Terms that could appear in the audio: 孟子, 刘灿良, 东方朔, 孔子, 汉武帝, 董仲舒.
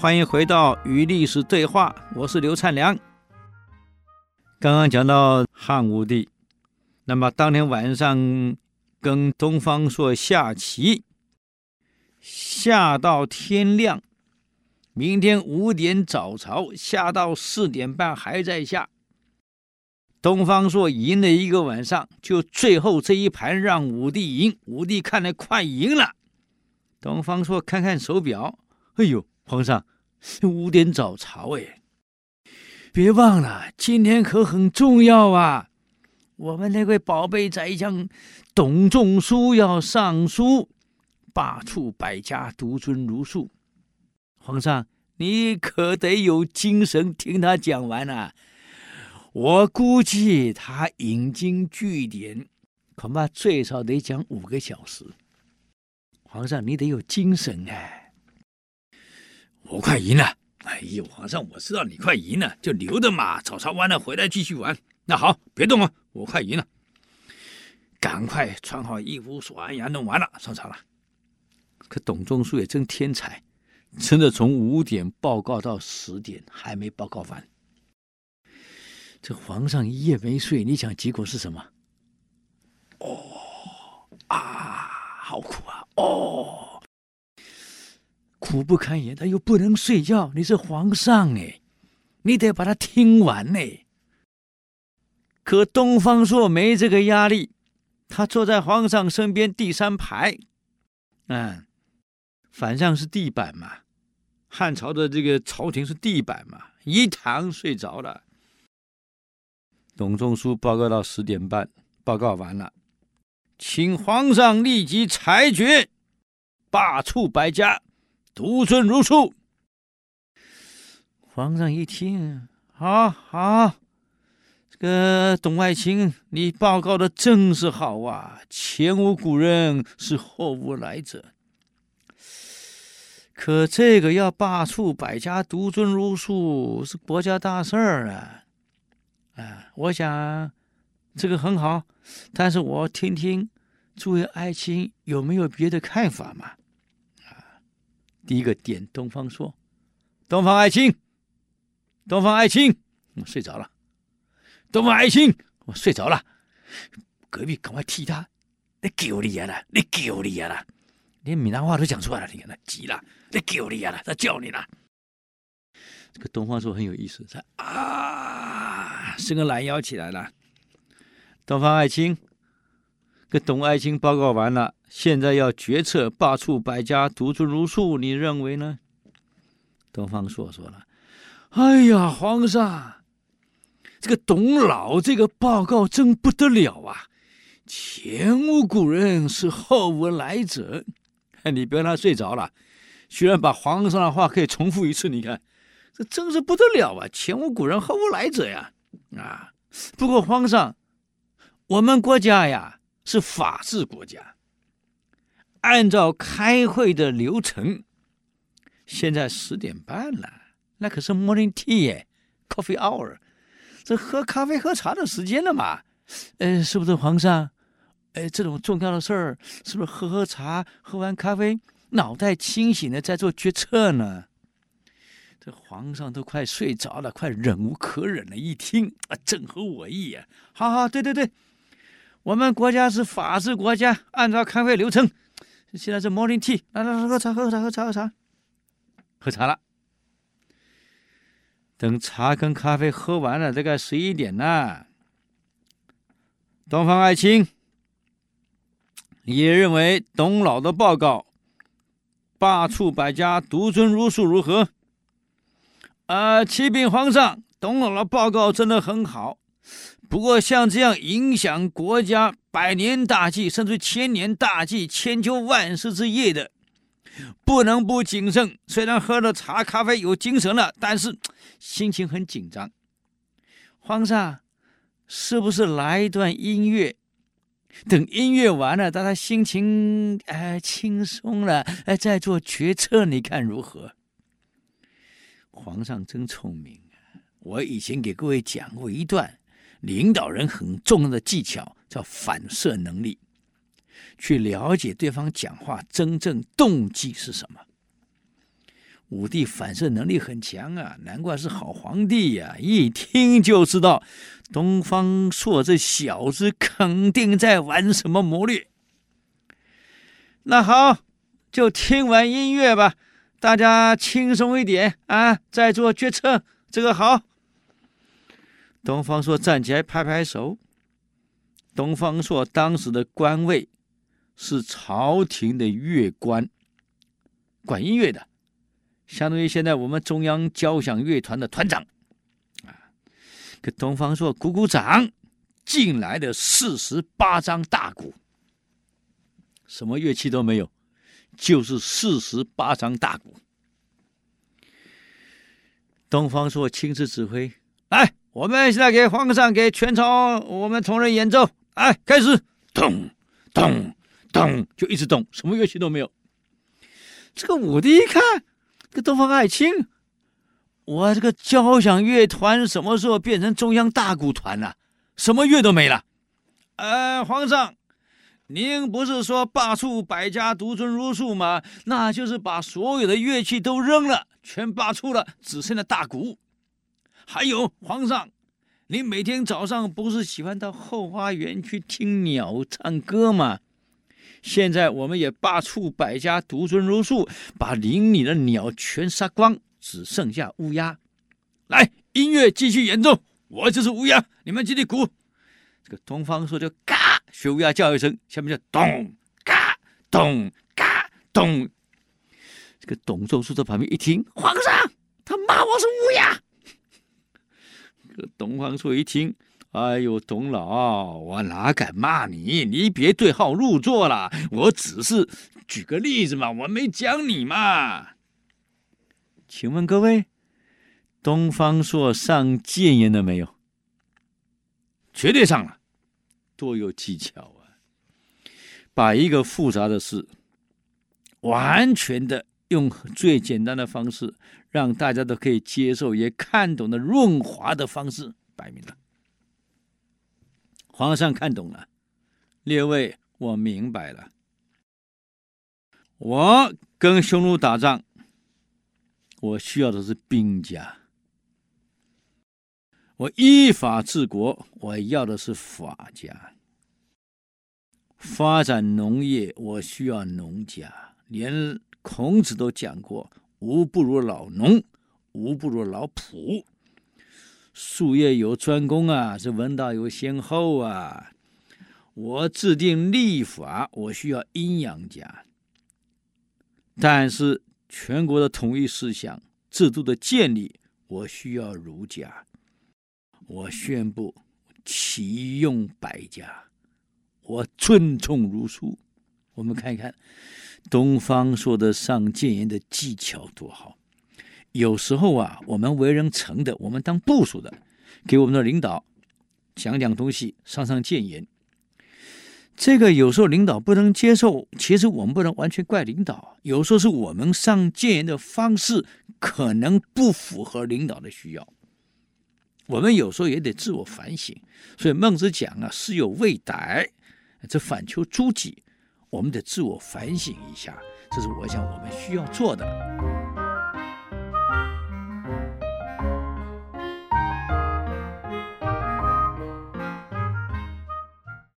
欢迎回到与历史对话，我是刘灿良。刚刚讲到汉武帝，那么当天晚上跟东方朔下棋，下到天亮，明天5点早朝，下到4点半还在下。东方朔赢了一个晚上，就最后这一盘让武帝赢。武帝看来快赢了，东方朔看看手表，哎呦，皇上，5点早朝哎。别忘了，今天可很重要啊！我们那位宝贝宰相董仲舒要上书，罢黜百家，独尊儒术。皇上，你可得有精神听他讲完啊！我估计他引经据典，恐怕最少得讲5个小时。皇上，你得有精神哎！我快赢了。哎呦，皇上，我知道你快赢了，就留着嘛，早朝完了回来继续玩。那好，别动啊，我快赢了，赶快穿好衣服，刷完牙，弄完了上场了。可董仲舒也真天才，真的从5点报告到10点，还没报告完。这皇上一夜没睡，你想结果是什么？哦啊，好苦啊！哦。苦不堪言，他又不能睡觉。你是皇上哎，你得把他听完哎。可东方朔没这个压力，他坐在皇上身边第3排，反上是地板嘛，汉朝的这个朝廷是地板嘛，一躺睡着了。董仲舒报告到10点半，报告完了，请皇上立即裁决，罢黜百家。独尊儒术。皇上一听，好，这个董爱卿，你报告的正是好啊，前无古人，是后无来者。可这个要罢黜百家，独尊儒术，是国家大事儿啊！我想这个很好，但是我听听诸位爱卿有没有别的看法嘛？第一个点东方朔，东方爱卿，我睡着了。隔壁赶快踢他！你狗你呀了！连闽南话都讲出来了，你看他急了，你狗你呀了！他叫你了。这个东方朔很有意思，他伸个懒腰起来了。东方爱卿，跟董爱卿报告完了。现在要决策罢黜百家，独尊儒术，你认为呢？东方朔说了：“哎呀，皇上，这个董老这个报告真不得了啊！前无古人，是后无来者。你别让他睡着了，居然把皇上的话可以重复一次。你看，这真是不得了啊！前无古人，后无来者呀！不过皇上，我们国家呀是法治国家。”按照开会的流程，现在10点半了，那可是 morning tea 耶 ，coffee hour， 这喝咖啡喝茶的时间了嘛？是不是皇上？这种重要的事儿，是不是喝茶，喝完咖啡，脑袋清醒的在做决策呢？这皇上都快睡着了，快忍无可忍了，一听啊，正合我意啊！好，对，我们国家是法治国家，按照开会流程。现在是 morning tea， 来喝茶了。等茶跟咖啡喝完了，大概11点了。东方爱卿，你认为董老的报告罢黜百家，独尊儒术如何？启禀皇上，董老的报告真的很好，不过像这样影响国家100年大计，甚至1000年大计，千秋万世之业的，不能不谨慎。虽然喝了茶咖啡有精神了，但是心情很紧张。皇上，是不是来一段音乐？等音乐完了，大家心情轻松了，再做决策，你看如何？皇上真聪明啊！我以前给各位讲过一段领导人很重要的技巧，叫反射能力，去了解对方讲话真正动机是什么。武帝反射能力很强啊，难怪是好皇帝呀、啊！一听就知道东方朔这小子肯定在玩什么谋略。那好，就听完音乐吧，大家轻松一点啊，再做决策。这个好。东方朔站起来拍拍手。东方朔当时的官位是朝廷的乐官，管音乐的，相当于现在我们中央交响乐团的团长啊。给东方朔鼓鼓掌，进来的48张大鼓，什么乐器都没有，就是48张大鼓。东方朔亲自指挥，来，我们现在给皇上、给全朝我们同仁演奏，来，开始，咚咚咚，就一直咚，什么乐器都没有。这个武帝一看，这东方爱卿，我这个交响乐团什么时候变成中央大鼓团了、啊？什么乐都没了。皇上，您不是说罢黜百家，独尊儒术吗？那就是把所有的乐器都扔了，全罢黜了，只剩了大鼓。还有，皇上，您每天早上不是喜欢到后花园去听鸟唱歌吗？现在我们也罢黜百家，独尊儒术，把邻里的鸟全杀光，只剩下乌鸦。来，音乐继续演奏，我就是乌鸦，你们继续鼓。这个东方朔就嘎，学乌鸦叫一声，下面就咚嘎咚嘎咚。这个董仲舒在旁边一听，皇上，他骂我是乌鸦。这个东方朔一听，哎呦，董老，我哪敢骂你？你别对号入座了，我只是举个例子嘛，我没讲你嘛。请问各位，东方朔上谏言了没有？绝对上了，多有技巧啊！把一个复杂的事，完全的用最简单的方式，让大家都可以接受、也看懂的润滑的方式，摆明了。皇上看懂了，列位，我明白了。我跟匈奴打仗，我需要的是兵家。我依法治国，我要的是法家。发展农业，我需要农家。连孔子都讲过，无不如老农，无不如老仆。术业有专攻啊，是文道有先后啊。我制定历法，我需要阴阳家。但是全国的统一思想、制度的建立，我需要儒家。我宣布启用百家，我尊重儒术。我们看一看东方朔的上谏言的技巧多好。有时候啊，我们为人臣的，我们当部属的，给我们的领导讲讲东西，上上谏言。这个有时候领导不能接受，其实我们不能完全怪领导，有时候是我们上谏言的方式可能不符合领导的需要，我们有时候也得自我反省。所以孟子讲啊，事有未逮，这反求诸己，我们得自我反省一下，这是我想我们需要做的。